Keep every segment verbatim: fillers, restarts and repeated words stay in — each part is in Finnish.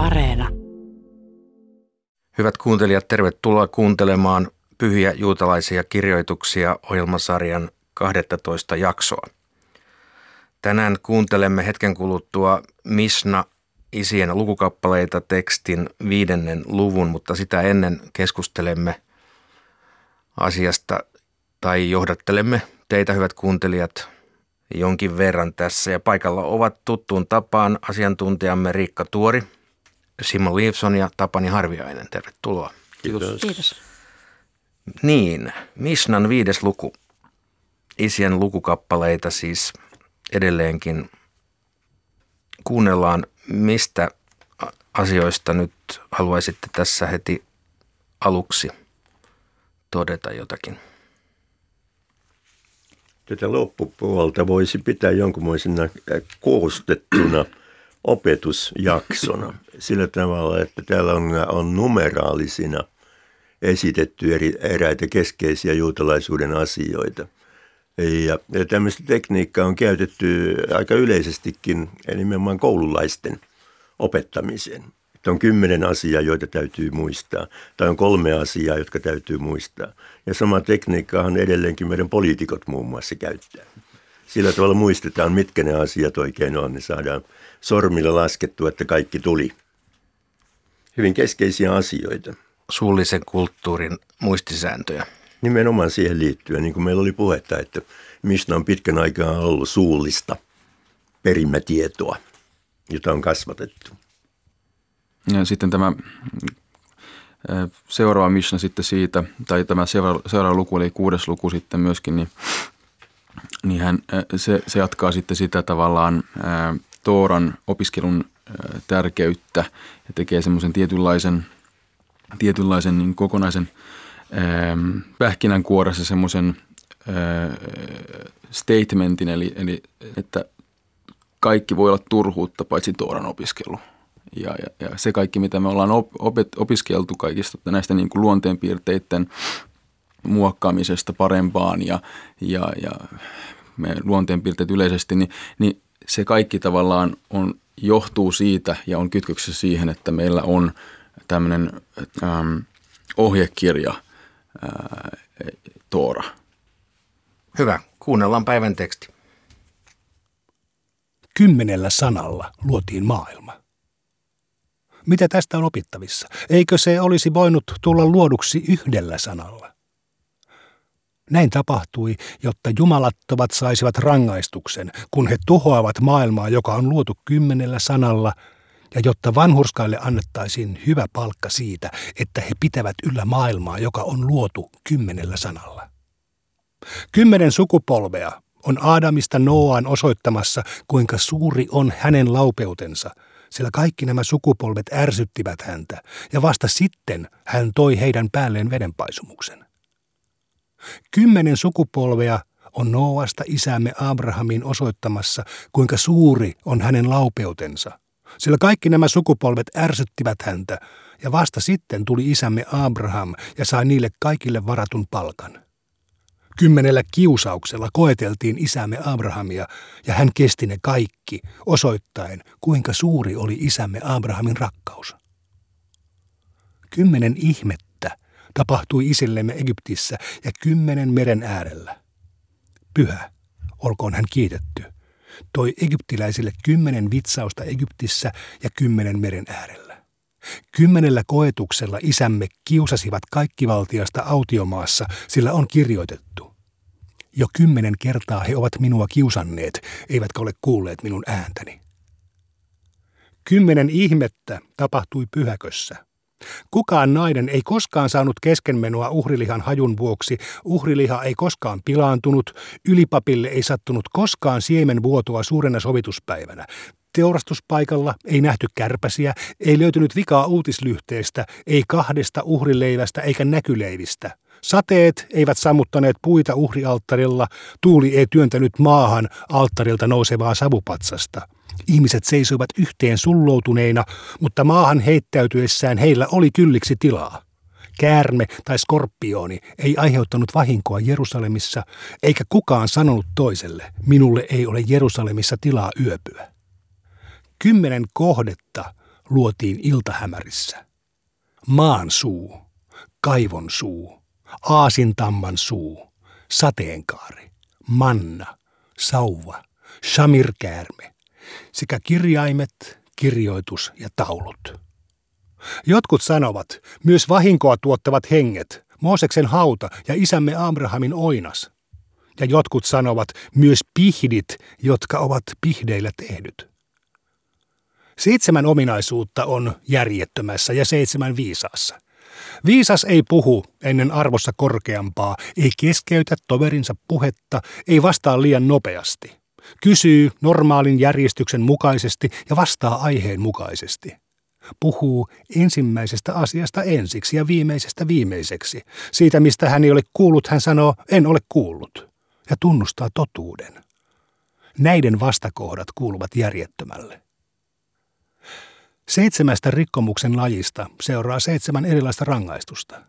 Areena. Hyvät kuuntelijat, tervetuloa kuuntelemaan Pyhiä juutalaisia kirjoituksia ohjelmasarjan kahdennentoista jaksoa. Tänään kuuntelemme hetken kuluttua Mishna isien lukukappaleita tekstin viidennen luvun, mutta sitä ennen keskustelemme asiasta tai johdattelemme teitä, hyvät kuuntelijat, jonkin verran tässä. Ja paikalla ovat tuttuun tapaan asiantuntijamme Riikka Tuori, Simon Livson ja Tapani Harviainen. Tervetuloa. Kiitos. Kiitos. Niin, Mishnan viides luku. Isien lukukappaleita siis edelleenkin kuunnellaan. Mistä asioista nyt haluaisitte tässä heti aluksi todeta jotakin? Tätä loppupuolta voisi pitää jonkunmoisena koostettuna opetusjaksona sillä tavalla, että täällä on, on numeraalisina esitetty eri, eräitä keskeisiä juutalaisuuden asioita. Ja, ja tämmöistä tekniikkaa on käytetty aika yleisestikin nimenomaan koululaisten opettamiseen. Että on kymmenen asiaa, joita täytyy muistaa, tai on kolme asiaa, jotka täytyy muistaa. Ja sama tekniikkaahan edelleenkin meidän poliitikot muun muassa käyttää. Sillä tavalla muistetaan, mitkä ne asiat oikein on, niin saadaan sormilla laskettua, että kaikki tuli. Hyvin keskeisiä asioita. Suullisen kulttuurin muistisääntöjä. Nimenomaan siihen liittyen, niin kuin meillä oli puhetta, että Mishna on pitkän aikaa ollut suullista perimätietoa, jota on kasvatettu. Ja sitten tämä seuraava Mishna sitten siitä, tai tämä seuraava, seuraava luku, eli kuudes luku sitten myöskin, niin, niin hän, se, se jatkaa sitten sitä tavallaan Tooran opiskelun tärkeyttä ja tekee semmoisen tietynlaisen, tietynlaisen niin kokonaisen pähkinänkuoressa semmoisen statementin, eli, eli että kaikki voi olla turhuutta paitsi Tooran opiskelu. Ja, ja, ja se kaikki, mitä me ollaan opet, opiskeltu kaikista näistä niin kuin luonteenpiirteiden muokkaamisesta parempaan ja, ja, ja me luonteenpiirteet yleisesti, niin, niin se kaikki tavallaan on, johtuu siitä ja on kytköksessä siihen, että meillä on tämmöinen ähm, ohjekirja Ää, Toora. Hyvä. Kuunnellaan päivän teksti. Kymmenellä sanalla luotiin maailma. Mitä tästä on opittavissa? Eikö se olisi voinut tulla luoduksi yhdellä sanalla? Näin tapahtui, jotta jumalattomat saisivat rangaistuksen, kun he tuhoavat maailmaa, joka on luotu kymmenellä sanalla, ja jotta vanhurskaille annettaisiin hyvä palkka siitä, että he pitävät yllä maailmaa, joka on luotu kymmenellä sanalla. Kymmenen sukupolvea on Aadamista Nooaan osoittamassa, kuinka suuri on hänen laupeutensa, sillä kaikki nämä sukupolvet ärsyttivät häntä, ja vasta sitten hän toi heidän päälleen vedenpaisumuksen. Kymmenen sukupolvea on Nooasta isämme Abrahamin osoittamassa, kuinka suuri on hänen laupeutensa, sillä kaikki nämä sukupolvet ärsyttivät häntä, ja vasta sitten tuli isämme Abraham ja sai niille kaikille varatun palkan. Kymmenellä kiusauksella koeteltiin isämme Abrahamia, ja hän kesti ne kaikki, osoittaen kuinka suuri oli isämme Abrahamin rakkaus. Kymmenen ihmettä tapahtui isillemme Egyptissä ja kymmenen meren äärellä. Pyhä, olkoon hän kiitetty, toi egyptiläisille kymmenen vitsausta Egyptissä ja kymmenen meren äärellä. Kymmenellä koetuksella isämme kiusasivat kaikkivaltiasta autiomaassa, sillä on kirjoitettu: jo kymmenen kertaa he ovat minua kiusanneet, eivätkä ole kuulleet minun ääntäni. Kymmenen ihmettä tapahtui pyhäkössä. Kukaan nainen ei koskaan saanut keskenmenoa uhrilihan hajun vuoksi, uhriliha ei koskaan pilaantunut, ylipapille ei sattunut koskaan siemenvuotoa suurena sovituspäivänä. Teurastuspaikalla ei nähty kärpäsiä, ei löytynyt vikaa uutislyhteestä, ei kahdesta uhrileivästä eikä näkyleivistä. Sateet eivät sammuttaneet puita uhrialttarilla, tuuli ei työntänyt maahan alttarilta nousevaa savupatsasta. Ihmiset seisoivat yhteen sulloutuneina, mutta maahan heittäytyessään heillä oli kylliksi tilaa. Käärme tai skorpioni ei aiheuttanut vahinkoa Jerusalemissa, eikä kukaan sanonut toiselle: minulle ei ole Jerusalemissa tilaa yöpyä. Kymmenen kohdetta luotiin iltahämärissä. Maan suu, kaivon suu, aasintamman suu, sateenkaari, manna, sauva, shamirkäärme sekä kirjaimet, kirjoitus ja taulut. Jotkut sanovat, myös vahinkoa tuottavat henget, Mooseksen hauta ja isämme Abrahamin oinas. Ja jotkut sanovat myös pihdit, jotka ovat pihdeillä tehdyt. Seitsemän ominaisuutta on järjettömässä ja seitsemän viisaassa. Viisas ei puhu ennen arvossa korkeampaa, ei keskeytä toverinsa puhetta, ei vastaa liian nopeasti. Kysyy normaalin järjestyksen mukaisesti ja vastaa aiheen mukaisesti. Puhuu ensimmäisestä asiasta ensiksi ja viimeisestä viimeiseksi. Siitä, mistä hän ei ole kuullut, hän sanoo, en ole kuullut, ja tunnustaa totuuden. Näiden vastakohdat kuuluvat järjettömälle. Seitsemästä rikkomuksen lajista seuraa seitsemän erilaista rangaistusta.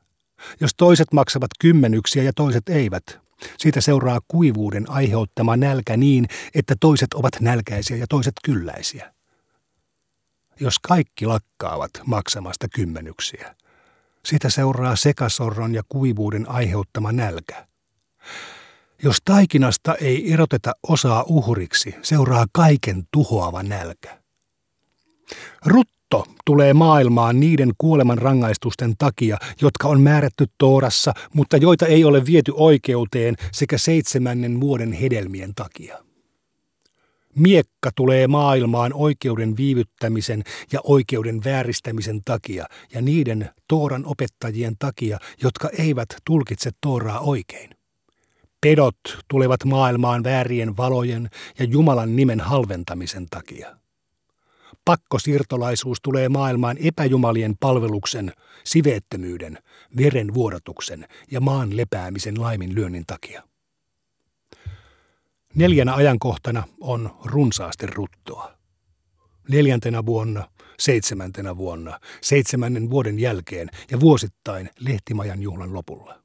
Jos toiset maksavat kymmenyksiä ja toiset eivät, siitä seuraa kuivuuden aiheuttama nälkä niin, että toiset ovat nälkäisiä ja toiset kylläisiä. Jos kaikki lakkaavat maksamasta kymmenyksiä, siitä seuraa sekasorron ja kuivuuden aiheuttama nälkä. Jos taikinasta ei eroteta osaa uhriksi, seuraa kaiken tuhoava nälkä. Rutto tulee maailmaan niiden kuoleman rangaistusten takia, jotka on määrätty Toorassa, mutta joita ei ole viety oikeuteen sekä seitsemännen vuoden hedelmien takia. Miekka tulee maailmaan oikeuden viivyttämisen ja oikeuden vääristämisen takia ja niiden Tooran opettajien takia, jotka eivät tulkitse Tooraa oikein. Pedot tulevat maailmaan väärien valojen ja Jumalan nimen halventamisen takia. Pakkosiirtolaisuus tulee maailmaan epäjumalien palveluksen, siveettömyyden, verenvuodatuksen ja maan lepäämisen laiminlyönnin takia. Neljänä ajankohtana on runsaasti ruttoa. Neljäntenä vuonna, seitsemäntenä vuonna, seitsemännen vuoden jälkeen ja vuosittain lehtimajan juhlan lopulla.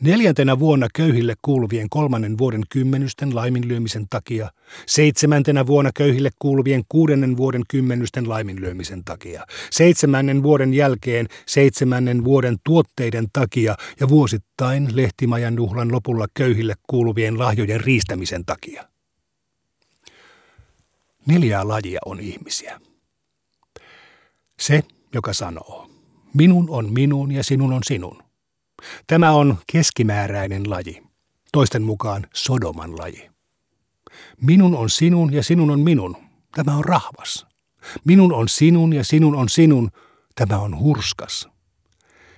Neljäntenä vuonna köyhille kuuluvien kolmannen vuoden kymmenysten laiminlyömisen takia, seitsemäntenä vuonna köyhille kuuluvien kuudennen vuoden kymmenysten laiminlyömisen takia, seitsemännen vuoden jälkeen seitsemännen vuoden tuotteiden takia ja vuosittain lehtimajan juhlan lopulla köyhille kuuluvien lahjojen riistämisen takia. Neljää lajia on ihmisiä. Se, joka sanoo, minun on minun ja sinun on sinun. Tämä on keskimääräinen laji, toisten mukaan Sodoman laji. Minun on sinun ja sinun on minun, tämä on rahvas. Minun on sinun ja sinun on sinun, tämä on hurskas.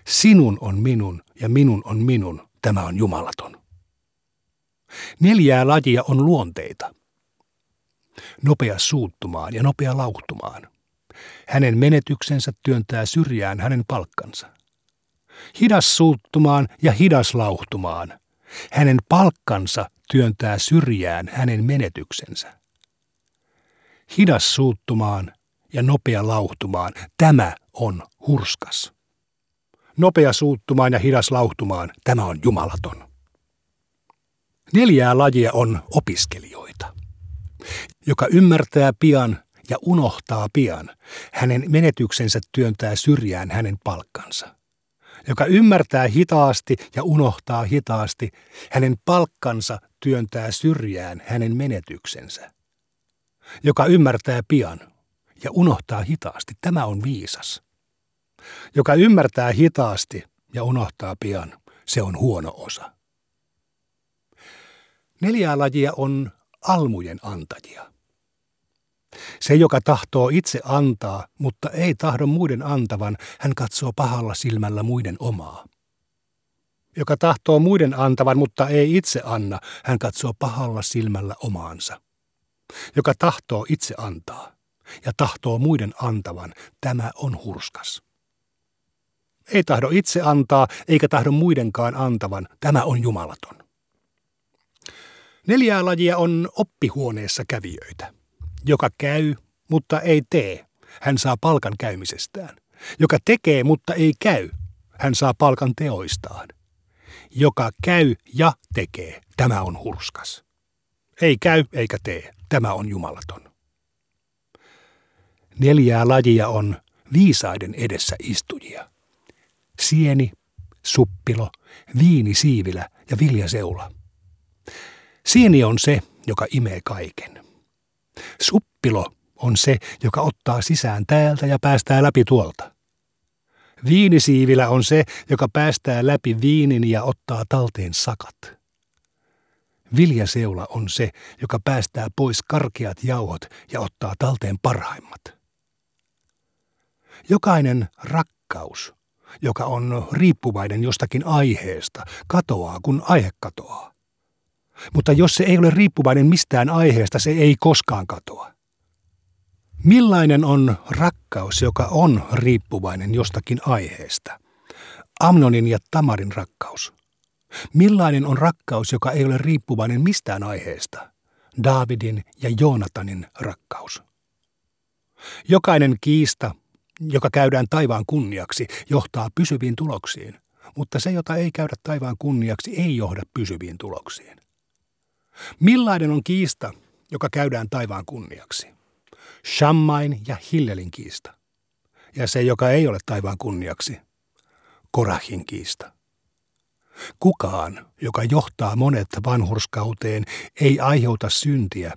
Sinun on minun ja minun on minun, tämä on jumalaton. Neljää lajia on luonteita. Nopea suuttumaan ja nopea lauhtumaan. Hänen menetyksensä työntää syrjään hänen palkkansa. Hidas suuttumaan ja hidas lauhtumaan. Hänen palkkansa työntää syrjään hänen menetyksensä. Hidas suuttumaan ja nopea lauhtumaan. Tämä on hurskas. Nopea suuttumaan ja hidas lauhtumaan. Tämä on jumalaton. Neljää lajia on opiskelijoita. Joka ymmärtää pian ja unohtaa pian. Hänen menetyksensä työntää syrjään hänen palkkansa. Joka ymmärtää hitaasti ja unohtaa hitaasti, hänen palkkansa työntää syrjään hänen menetyksensä. Joka ymmärtää pian ja unohtaa hitaasti, tämä on viisas. Joka ymmärtää hitaasti ja unohtaa pian, se on huono osa. Neljää lajia on almujen antajia. Se, joka tahtoo itse antaa, mutta ei tahdo muiden antavan, hän katsoo pahalla silmällä muiden omaa. Joka tahtoo muiden antavan, mutta ei itse anna, hän katsoo pahalla silmällä omaansa. Joka tahtoo itse antaa ja tahtoo muiden antavan, tämä on hurskas. Ei tahdo itse antaa, eikä tahdo muidenkaan antavan, tämä on jumalaton. Neljää lajia on oppihuoneessa kävijöitä. Joka käy, mutta ei tee, hän saa palkan käymisestään. Joka tekee, mutta ei käy, hän saa palkan teoistaan. Joka käy ja tekee, tämä on hurskas. Ei käy eikä tee, tämä on jumalaton. Neljää lajia on viisaiden edessä istujia. Sieni, suppilo, viinisiivilä ja viljaseula. Sieni on se, joka imee kaiken. Suppilo on se, joka ottaa sisään täältä ja päästää läpi tuolta. Viinisiivilä on se, joka päästää läpi viinin ja ottaa talteen sakat. Viljaseula on se, joka päästää pois karkeat jauhot ja ottaa talteen parhaimmat. Jokainen rakkaus, joka on riippuvainen jostakin aiheesta, katoaa kun aihe katoaa. Mutta jos se ei ole riippuvainen mistään aiheesta, se ei koskaan katoa. Millainen on rakkaus, joka on riippuvainen jostakin aiheesta? Amnonin ja Tamarin rakkaus. Millainen on rakkaus, joka ei ole riippuvainen mistään aiheesta? Daavidin ja Joonatanin rakkaus. Jokainen kiista, joka käydään taivaan kunniaksi, johtaa pysyviin tuloksiin, mutta se, jota ei käydä taivaan kunniaksi, ei johda pysyviin tuloksiin. Millainen on kiista, joka käydään taivaan kunniaksi? Shammain ja Hillelin kiista. Ja se, joka ei ole taivaan kunniaksi, Korahin kiista. Kukaan, joka johtaa monet vanhurskauteen, ei aiheuta syntiä,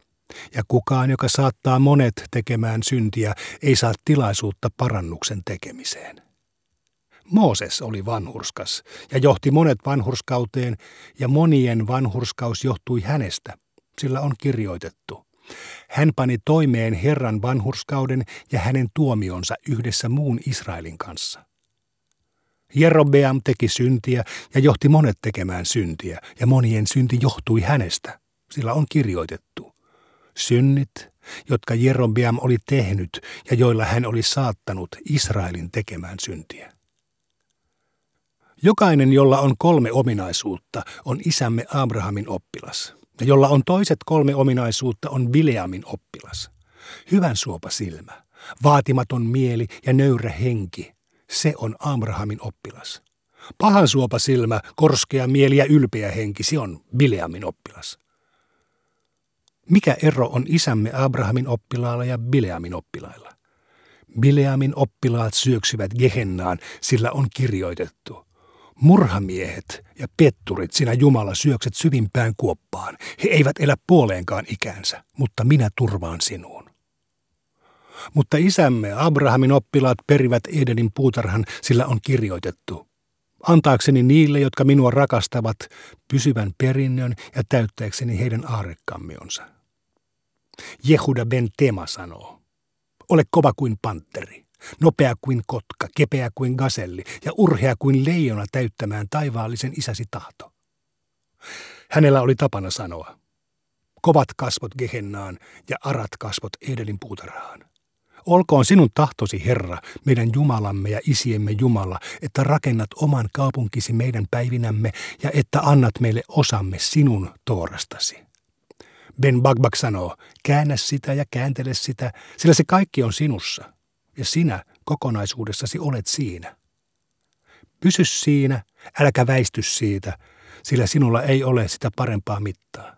ja kukaan, joka saattaa monet tekemään syntiä, ei saa tilaisuutta parannuksen tekemiseen. Mooses oli vanhurskas ja johti monet vanhurskauteen, ja monien vanhurskaus johtui hänestä, sillä on kirjoitettu. Hän pani toimeen Herran vanhurskauden ja hänen tuomionsa yhdessä muun Israelin kanssa. Jerobeam teki syntiä ja johti monet tekemään syntiä, ja monien synti johtui hänestä, sillä on kirjoitettu. Synnit, jotka Jerobeam oli tehnyt ja joilla hän oli saattanut Israelin tekemään syntiä. Jokainen, jolla on kolme ominaisuutta, on isämme Abrahamin oppilas, ja jolla on toiset kolme ominaisuutta, on Bileamin oppilas. Hyvän suopa silmä, vaatimaton mieli ja nöyrä henki, se on Abrahamin oppilas. Pahan suopa silmä, korskea mieli ja ylpeä henki, se on Bileamin oppilas. Mikä ero on isämme Abrahamin oppilaalla ja Bileamin oppilailla? Bileamin oppilaat syöksyvät Gehennaan, sillä on kirjoitettu. Murhamiehet ja petturit, sinä Jumala, syökset syvimpään kuoppaan. He eivät elä puoleenkaan ikäänsä, mutta minä turvaan sinuun. Mutta isämme Abrahamin oppilaat perivät Edenin puutarhan, sillä on kirjoitettu. Antaakseni niille, jotka minua rakastavat, pysyvän perinnön ja täyttääkseni heidän aarekammionsa. Jehuda Ben Tema sanoo, ole kova kuin pantteri. Nopea kuin kotka, kepeä kuin gaselli ja urhea kuin leijona täyttämään taivaallisen isäsi tahto. Hänellä oli tapana sanoa, kovat kasvot Gehennaan ja arat kasvot Edenin puutarhaan. Olkoon sinun tahtosi, Herra, meidän Jumalamme ja isiemme Jumala, että rakennat oman kaupunkisi meidän päivinämme ja että annat meille osamme sinun toorastasi. Ben Bagbag sanoo, käännä sitä ja kääntele sitä, sillä se kaikki on sinussa. Ja sinä kokonaisuudessasi olet siinä. Pysy siinä, äläkä väisty siitä, sillä sinulla ei ole sitä parempaa mittaa.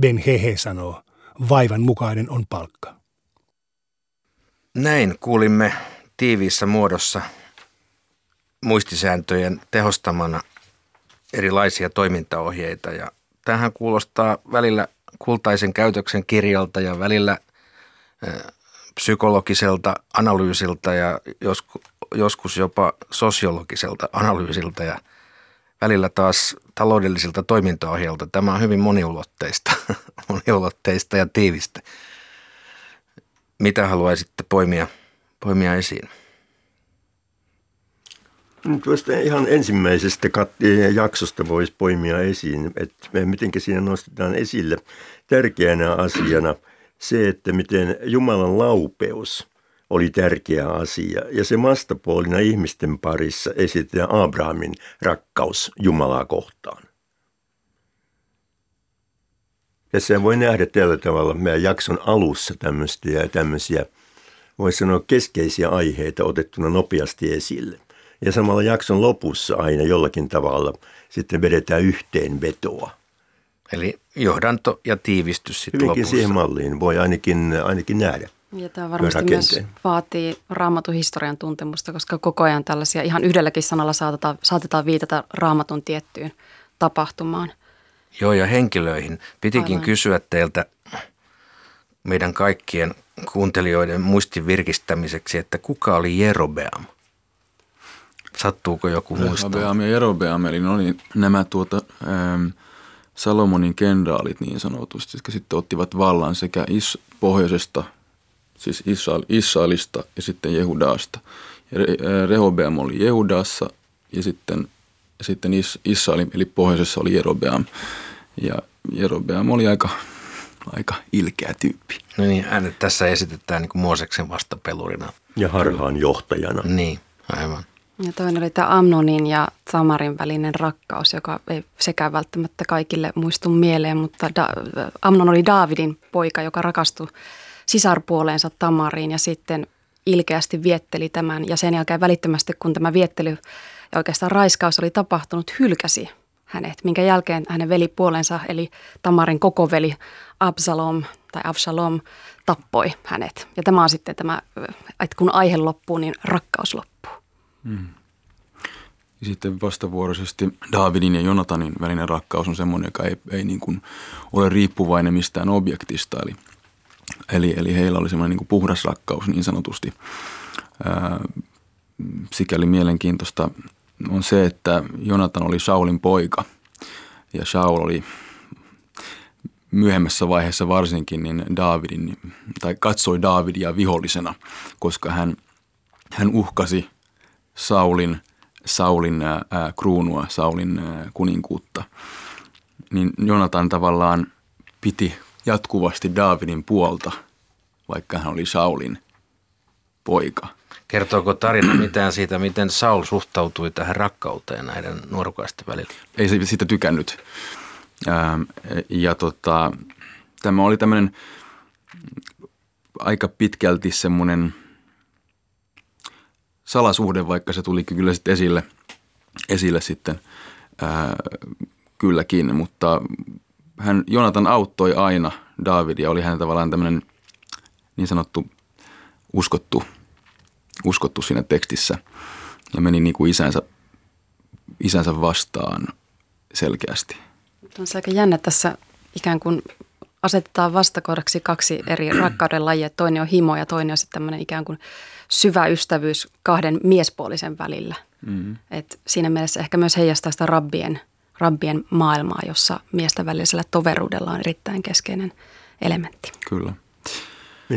Ben hehe sanoo, vaivan mukainen on palkka. Näin kuulimme tiiviissä muodossa muistisääntöjen tehostamana erilaisia toimintaohjeita. Ja tämähän kuulostaa välillä kultaisen käytöksen kirjalta ja välillä äh, psykologiselta analyysilta ja joskus jopa sosiologiselta analyysilta ja välillä taas taloudellisilta toimintaohjelta. Tämä on hyvin moniulotteista, moniulotteista ja tiivistä. Mitä haluaisitte poimia, poimia esiin? Tuosta ihan ensimmäisestä jaksosta voisi poimia esiin, että miten siinä nostetaan esille tärkeänä asiana – se, että miten Jumalan laupeus oli tärkeä asia ja se vastapuolina ihmisten parissa esitetään Abrahamin rakkaus Jumalaa kohtaan. Tässä voi nähdä tällä tavalla meidän jakson alussa tämmöistä ja tämmöisiä, voisi sanoa keskeisiä aiheita otettuna nopeasti esille. Ja samalla jakson lopussa aina jollakin tavalla sitten vedetään yhteenvetoa. Eli johdanto ja tiivistys sitten lopussa. Hyvinkin siihen malliin voi ainakin, ainakin nähdä. Ja tämä varmasti rakenteen. Myös vaatii Raamatun historian tuntemusta, koska koko ajan tällaisia ihan yhdelläkin sanalla saatetaan, saatetaan viitata Raamatun tiettyyn tapahtumaan. Joo, ja henkilöihin. Pitikin Aivan. kysyä teiltä meidän kaikkien kuuntelijoiden muistin virkistämiseksi, että kuka oli Jerobeam? Sattuuko joku muistaa? Jerobeam ja Jerobeam, eli ne oli nämä tuota, ähm, Salomonin kenraalit niin sanotusti, jotka sitten ottivat vallan sekä is- pohjoisesta, siis Israel- Israelista ja sitten Jehudaasta. Re- Rehobeam oli Jehudassa ja sitten, sitten is- Israelin, eli pohjoisessa oli Jerobeam. Ja Jerobeam oli aika... Aika ilkeä tyyppi. No niin, hänet tässä esitetään niin kuin Mooseksen vastapelurina. Ja harhaan johtajana. Niin, aivan. Ja toinen oli tämä Amnonin ja Tamarin välinen rakkaus, joka ei sekään välttämättä kaikille muistu mieleen, mutta da- Amnon oli Daavidin poika, joka rakastui sisarpuoleensa Tamariin ja sitten ilkeästi vietteli tämän. Ja sen jälkeen välittömästi, kun tämä viettely ja oikeastaan raiskaus oli tapahtunut, hylkäsi hänet, minkä jälkeen hänen velipuolensa, eli Tamarin kokoveli Absalom tai Avshalom tappoi hänet. Ja tämä on sitten tämä, että kun aihe loppuu, niin rakkaus loppuu. Hmm. Ja sitten vastavuoroisesti Daavidin ja Jonatanin välinen rakkaus on semmoinen, joka ei, ei niin kuin ole riippuvainen mistään objektista. Eli, eli, eli heillä oli semmoinen niin kuin puhdas rakkaus niin sanotusti. Ää, sikäli mielenkiintoista on se, että Jonatan oli Saulin poika ja Saul oli myöhemmässä vaiheessa varsinkin niin Daavidin, tai katsoi Daavidia vihollisena, koska hän, hän uhkasi Saulin, Saulin ää, kruunua, Saulin ää, kuninkuutta. Niin Jonatan tavallaan piti jatkuvasti Daavidin puolta, vaikka hän oli Saulin poika. Kertooko tarina mitään siitä, miten Saul suhtautui tähän rakkauteen näiden nuorukaisten välillä? Ei se siitä tykännyt. Ähm, ja tota, tämä oli tämmöinen aika pitkälti semmoinen salasuhde, vaikka se tuli kyllä sitten esille, esille sitten äh, kylläkin. Mutta hän, Jonatan auttoi aina Daavidia, oli hän tavallaan tämmöinen niin sanottu uskottu uskottu siinä tekstissä ja meni niin kuin isänsä, isänsä vastaan selkeästi. On se aika jännä, tässä ikään kuin asetetaan vastakohdaksi kaksi eri rakkauden lajia. Toinen on himo ja toinen on sitten tämmöinen ikään kuin syvä ystävyys kahden miespuolisen välillä. Mm-hmm. Et siinä mielessä ehkä myös heijastaa sitä rabbien, rabbien maailmaa, jossa miesten välisellä toveruudella on erittäin keskeinen elementti. Kyllä.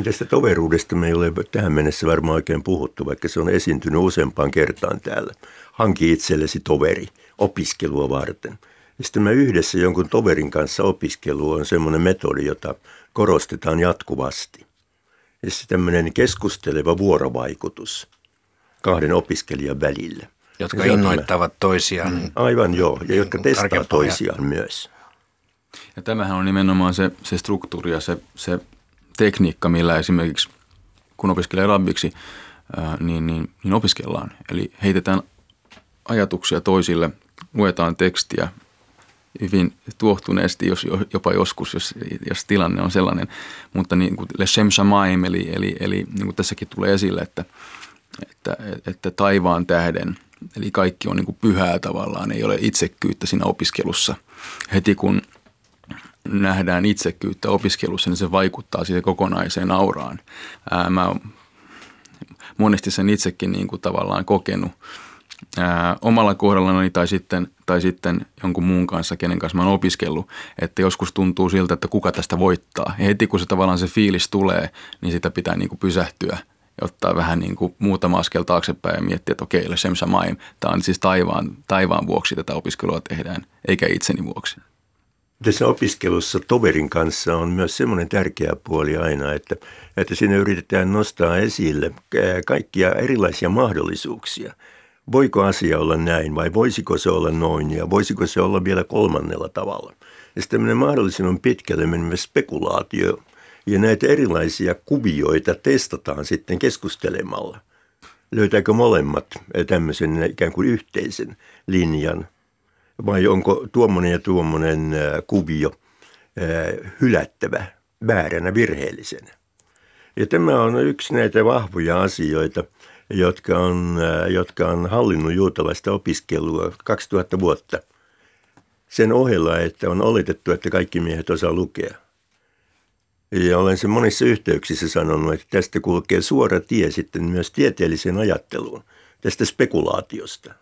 Tästä toveruudesta me ei ole tähän mennessä varmaan oikein puhuttu, vaikka se on esiintynyt useampaan kertaan täällä. Hanki itsellesi toveri opiskelua varten. Ja sitten mä yhdessä jonkun toverin kanssa opiskelu on semmoinen metodi, jota korostetaan jatkuvasti. Ja se tämmöinen keskusteleva vuorovaikutus kahden opiskelijan välillä. Jotka ja innoittavat tämä, toisiaan. Mm, aivan joo, ja jotka testaa toisiaan myös. Ja tämähän on nimenomaan se, se struktuuri ja se... se tekniikka, millä esimerkiksi kun opiskelee rabbiksi, niin, niin, niin opiskellaan. Eli heitetään ajatuksia toisille, luetaan tekstiä hyvin tuohtuneesti, jos, jopa joskus, jos, jos tilanne on sellainen. Mutta niin kuin Leshem Shamaim, eli, eli, eli niin kuin tässäkin tulee esille, että, että, että taivaan tähden, eli kaikki on niin kuin pyhää tavallaan, ei ole itsekkyyttä siinä opiskelussa. Heti kun nähdään itsekkyyttä opiskelussa, niin se vaikuttaa siihen kokonaiseen auraan. Ää, mä monesti sen itsekin niin kuin tavallaan kokenut ää, omalla kohdallani tai sitten, tai sitten jonkun muun kanssa, kenen kanssa mä oon opiskellut, että joskus tuntuu siltä, että kuka tästä voittaa. Ja heti kun se tavallaan se fiilis tulee, niin sitä pitää niin kuin pysähtyä ja ottaa vähän niin kuin muutama askel taaksepäin ja miettiä, että okei, Leshem Shamaim, tämä on siis taivaan, taivaan vuoksi tätä opiskelua tehdään, eikä itseni vuoksi. Tässä opiskelussa toverin kanssa on myös semmoinen tärkeä puoli aina, että, että siinä yritetään nostaa esille kaikkia erilaisia mahdollisuuksia. Voiko asia olla näin vai voisiko se olla noin ja voisiko se olla vielä kolmannella tavalla. Ja sitten tämmöinen mahdollisimman pitkälle menevä spekulaatio ja näitä erilaisia kuvioita testataan sitten keskustelemalla. Löytääkö molemmat tämmöisen ikään kuin yhteisen linjan? Vai onko tuommoinen ja tuommoinen kuvio hylättävä, vääränä, virheellisenä? Ja tämä on yksi näitä vahvoja asioita, jotka on, jotka on hallinnut juutalaista opiskelua kaksituhatta vuotta. Sen ohella, että on oletettu, että kaikki miehet osaa lukea. Ja olen sen monissa yhteyksissä sanonut, että tästä kulkee suora tie sitten myös tieteelliseen ajatteluun, tästä spekulaatiosta.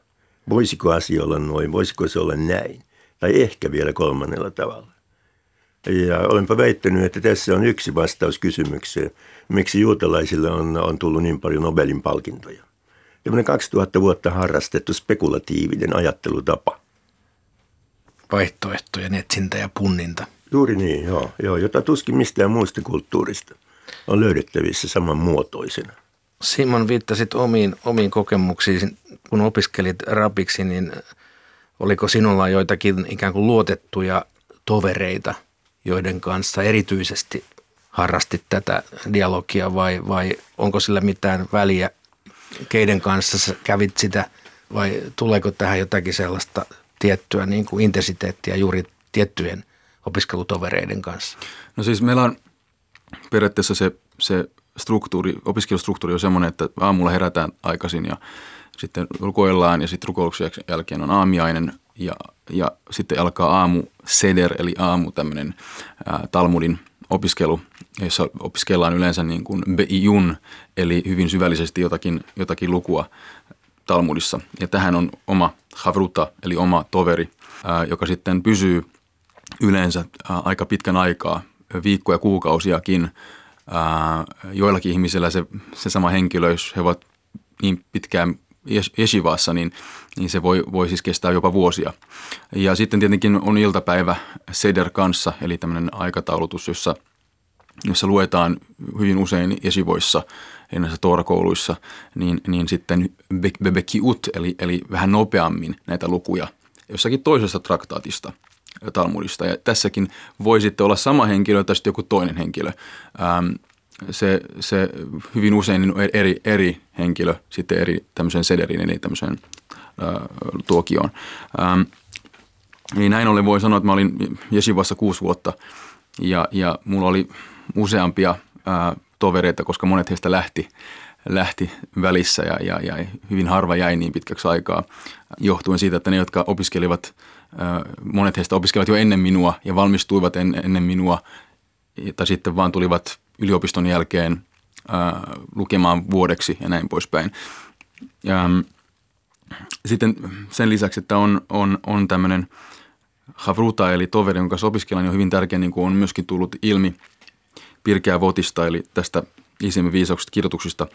Voisiko asia olla noin, voisiko se olla näin, tai ehkä vielä kolmannella tavalla. Ja olenpa väittänyt, että tässä on yksi vastaus kysymykseen, miksi juutalaisille on, on tullut niin paljon Nobelin palkintoja. Tällainen kaksituhatta vuotta harrastettu spekulatiivinen ajattelutapa. Vaihtoehtojen etsintä ja punninta. Juuri niin, joo, joo, jota tuskin mistään muusta kulttuurista on löydettävissä samanmuotoisena. Simon, viittasit omiin, omiin kokemuksiin, kun opiskelit rabiksi, niin oliko sinulla joitakin ikään kuin luotettuja tovereita, joiden kanssa erityisesti harrastit tätä dialogia, vai, vai onko sillä mitään väliä, keiden kanssa kävit sitä, vai tuleeko tähän jotakin sellaista tiettyä niin kuin intensiteettiä juuri tiettyjen opiskelutovereiden kanssa? No siis meillä on periaatteessa se, se struktuuri, opiskelustruktuuri on semmoinen, että aamulla herätään aikaisin ja sitten rukoillaan ja sitten rukoiluksen jälkeen on aamiainen ja, ja sitten alkaa aamu seder eli aamu tämmöinen ää, Talmudin opiskelu, jossa opiskellaan yleensä niin kuin beijun eli hyvin syvällisesti jotakin, jotakin lukua Talmudissa. Ja tähän on oma havruta eli oma toveri, ää, joka sitten pysyy yleensä ää, aika pitkän aikaa, viikkoja, kuukausiakin. Ää, joillakin ihmisillä se, se sama henkilö, jos he ovat niin pitkään Jeshivassa, niin, niin se voi, voi siis kestää jopa vuosia. Ja sitten tietenkin on iltapäivä seder kanssa, eli tämmöinen aikataulutus, jossa, jossa luetaan hyvin usein Jeshivoissa ja näissä Toora-kouluissa, niin, niin sitten bebekiut, eli, eli vähän nopeammin näitä lukuja jossakin toisesta traktaatista. Talmudista. Ja tässäkin voi sitten olla sama henkilö tai sitten joku toinen henkilö. Ähm, se, se hyvin usein on eri, eri henkilö sitten eri tämmöiseen sederiin, eli tämmöiseen äh, tuokioon. Ähm, eli näin ollen voi sanoa, että mä olin Jeshivassa kuusi vuotta ja, ja mulla oli useampia äh, tovereita, koska monet heistä lähti, lähti välissä ja, ja, ja hyvin harva jäi niin pitkäksi aikaa johtuen siitä, että ne, jotka opiskelivat monet heistä opiskelivat jo ennen minua ja valmistuivat en, ennen minua tai sitten vaan tulivat yliopiston jälkeen ää, lukemaan vuodeksi ja näin poispäin. Ja, sitten sen lisäksi, että on, on, on tämmöinen havruta eli toveri, jonka kanssa opiskellaan on hyvin tärkeä, niin kuin on myöskin tullut ilmi Pirkei Avotista eli tästä isiemme viisauksista kirjoituksista,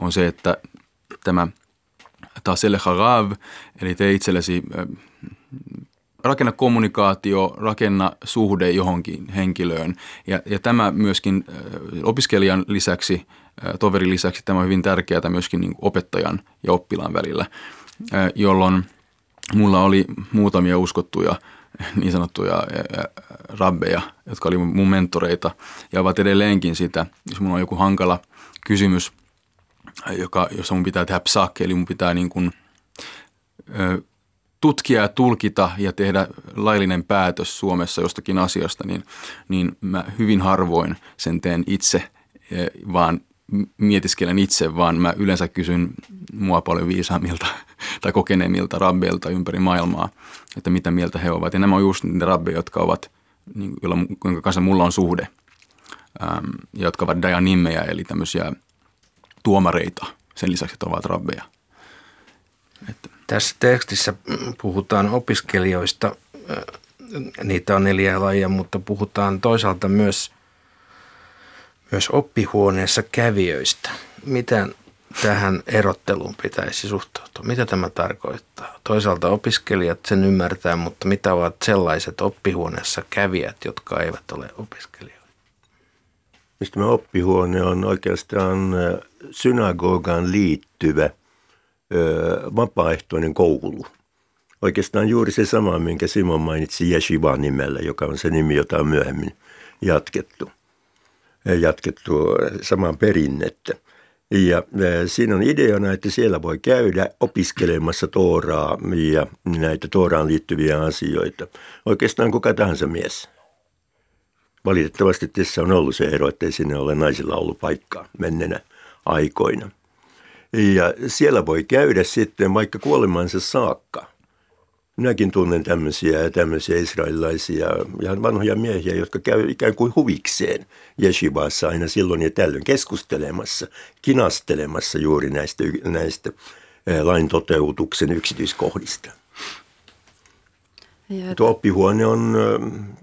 on se, että tämä Taseleha Raav eli tee itsellesi ää, rakenna kommunikaatio, rakenna suhde johonkin henkilöön ja, ja tämä myöskin opiskelijan lisäksi, toverin lisäksi tämä on hyvin tärkeää myöskin niin kuin opettajan ja oppilaan välillä, jolloin mulla oli muutamia uskottuja niin sanottuja rabbeja, jotka oli mun mentoreita ja ovat edelleenkin sitä, jos mulla on joku hankala kysymys, joka, jossa mun pitää tehdä psak, eli mun pitää niin kuin tutkia ja tulkita ja tehdä laillinen päätös Suomessa jostakin asiasta, niin, niin mä hyvin harvoin sen teen itse, vaan mietiskelen itse, vaan mä yleensä kysyn mua paljon viisaammilta tai kokeneemmilta rabbeilta ympäri maailmaa, että mitä mieltä he ovat. Ja nämä on just niitä rabbeja, jotka ovat, jonka kanssa mulla on suhde, jotka ovat dayanimmeja, eli tämmöisiä tuomareita sen lisäksi, että ovat rabbeja. Että. Tässä tekstissä puhutaan opiskelijoista, niitä on neljä lajia, mutta puhutaan toisaalta myös, myös oppihuoneessa kävijöistä. Miten tähän erotteluun pitäisi suhtautua? Mitä tämä tarkoittaa? Toisaalta opiskelijat sen ymmärtää, mutta mitä ovat sellaiset oppihuoneessa kävijät, jotka eivät ole opiskelijoita? Mistä tämä oppihuone on oikeastaan synagogaan liittyvä vapaaehtoinen koulu. Oikeastaan juuri se sama, minkä Simon mainitsi Jeshiva nimellä, joka on se nimi, jota on myöhemmin jatkettu, jatkettu samaan perinnettä. Ja siinä on ideana, että siellä voi käydä opiskelemassa Tooraa ja näitä Tooraan liittyviä asioita. Oikeastaan kuka tahansa mies. Valitettavasti tässä on ollut se ero, ettei sinne ole naisilla ollut paikkaa mennenä aikoina. Ja siellä voi käydä sitten vaikka kuolemansa saakka. Minäkin tunnen tämmöisiä ja tämmöisiä israelilaisia, ihan vanhoja miehiä, jotka käy ikään kuin huvikseen Jeshivassa aina silloin ja tällöin keskustelemassa, kinastelemassa juuri näistä, näistä lain toteutuksen yksityiskohdista. Ja tuo oppihuone on,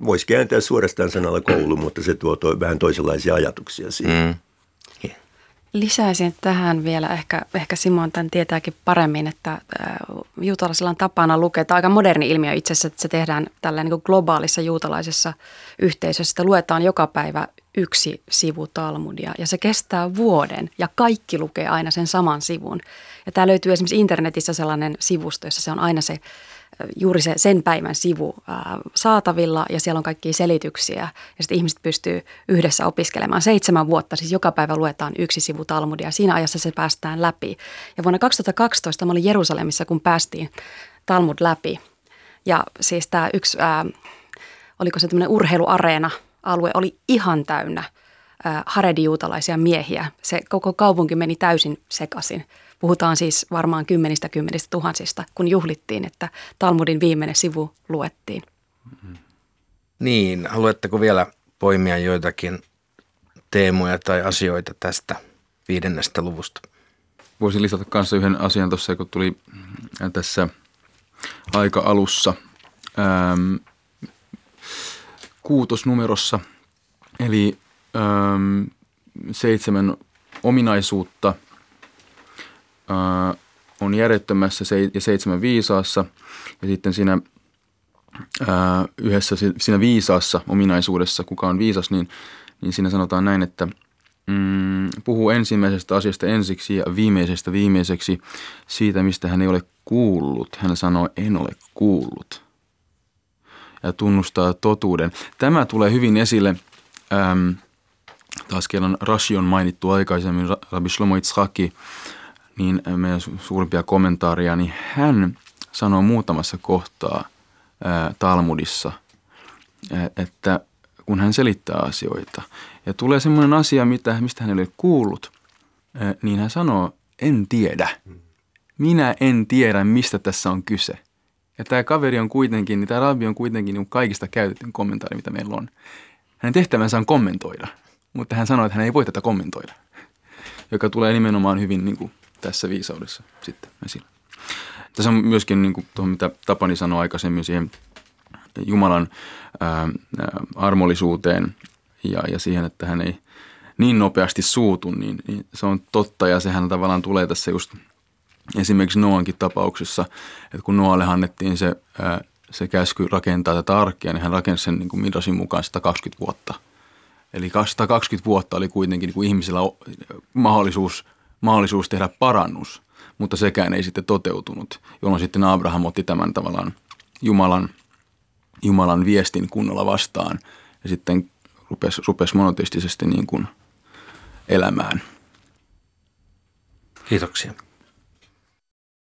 voisi kääntää suorastaan sanalla koulu, mutta se tuo to, vähän toisenlaisia ajatuksia siihen. Mm. Lisäisin tähän vielä, ehkä, ehkä Simon tämän tietääkin paremmin, että juutalaisilla on tapana lukea, tämä on aika moderni ilmiö itse asiassa, että se tehdään tällä niin kuin globaalissa juutalaisessa yhteisössä, että luetaan joka päivä yksi sivu Talmudia ja se kestää vuoden ja kaikki lukee aina sen saman sivun. Ja tämä löytyy esimerkiksi internetissä sellainen sivusto, jossa se on aina se juuri se, sen päivän sivu ää, saatavilla ja siellä on kaikkia selityksiä ja sitten ihmiset pystyy yhdessä opiskelemaan. Seitsemän vuotta, siis joka päivä luetaan yksi sivu Talmudia ja siinä ajassa se päästään läpi. Ja vuonna kaksituhattakaksitoista mä olin Jerusalemissa, kun päästiin Talmud läpi ja siis tämä yksi, ää, oliko se tämmöinen urheiluareena-alue, oli ihan täynnä ää, haredi-juutalaisia miehiä. Se koko kaupunki meni täysin sekaisin. Puhutaan siis varmaan kymmenistä kymmenistä tuhansista, kun juhlittiin, että Talmudin viimeinen sivu luettiin. Niin, haluatteko vielä poimia joitakin teemoja tai asioita tästä viidennestä luvusta? Voisin lisätä kanssa yhden asian tuossa, kun tuli tässä aika alussa ähm, kuutosnumerossa, eli ähm, seitsemän ominaisuutta. On järjettömässä ja seitsemän viisaassa ja sitten siinä, ää, yhdessä, siinä viisaassa ominaisuudessa, kuka on viisas, niin, niin siinä sanotaan näin, että mm, puhuu ensimmäisestä asiasta ensiksi ja viimeisestä viimeiseksi siitä, mistä hän ei ole kuullut. Hän sanoo, en ole kuullut ja tunnustaa totuuden. Tämä tulee hyvin esille. Äm, taas kerran Rashion mainittu aikaisemmin, Rabbi Shlomo Itzhakki. Niin meidän suurimpia kommentaaria, niin hän sanoo muutamassa kohtaa ää, Talmudissa, että kun hän selittää asioita ja tulee semmoinen asia, mitä, mistä hän ei ole kuullut, ää, niin hän sanoo, en tiedä. Minä en tiedä, mistä tässä on kyse. Ja tämä kaveri on kuitenkin, niin tämä rabbi on kuitenkin niin kaikista käytetyn kommentaari, mitä meillä on. Hänen tehtävänsä on kommentoida, mutta hän sanoo, että hän ei voi tätä kommentoida, joka tulee nimenomaan hyvin niin kuin tässä viisaudessa sitten esille. Tässä on myöskin, niin kuin tuohon mitä Tapani sanoi aikaisemmin, siihen Jumalan ää, armollisuuteen ja, ja siihen, että hän ei niin nopeasti suutu, niin, niin se on totta ja sehän tavallaan tulee tässä just esimerkiksi Noankin tapauksessa, että kun Noalle annettiin se, ää, se käsky rakentaa tätä arkkia, niin hän rakensi sen niin kuin Midrashin mukaan sata kaksikymmentä vuotta. Eli sata kaksikymmentä vuotta oli kuitenkin niin kuin ihmisellä mahdollisuus mahdollisuus tehdä parannus, mutta sekään ei sitten toteutunut, jolloin sitten Abraham otti tämän tavallaan Jumalan, Jumalan viestin kunnolla vastaan ja sitten rupesi, rupesi monoteistisesti niin kuin elämään. Kiitoksia.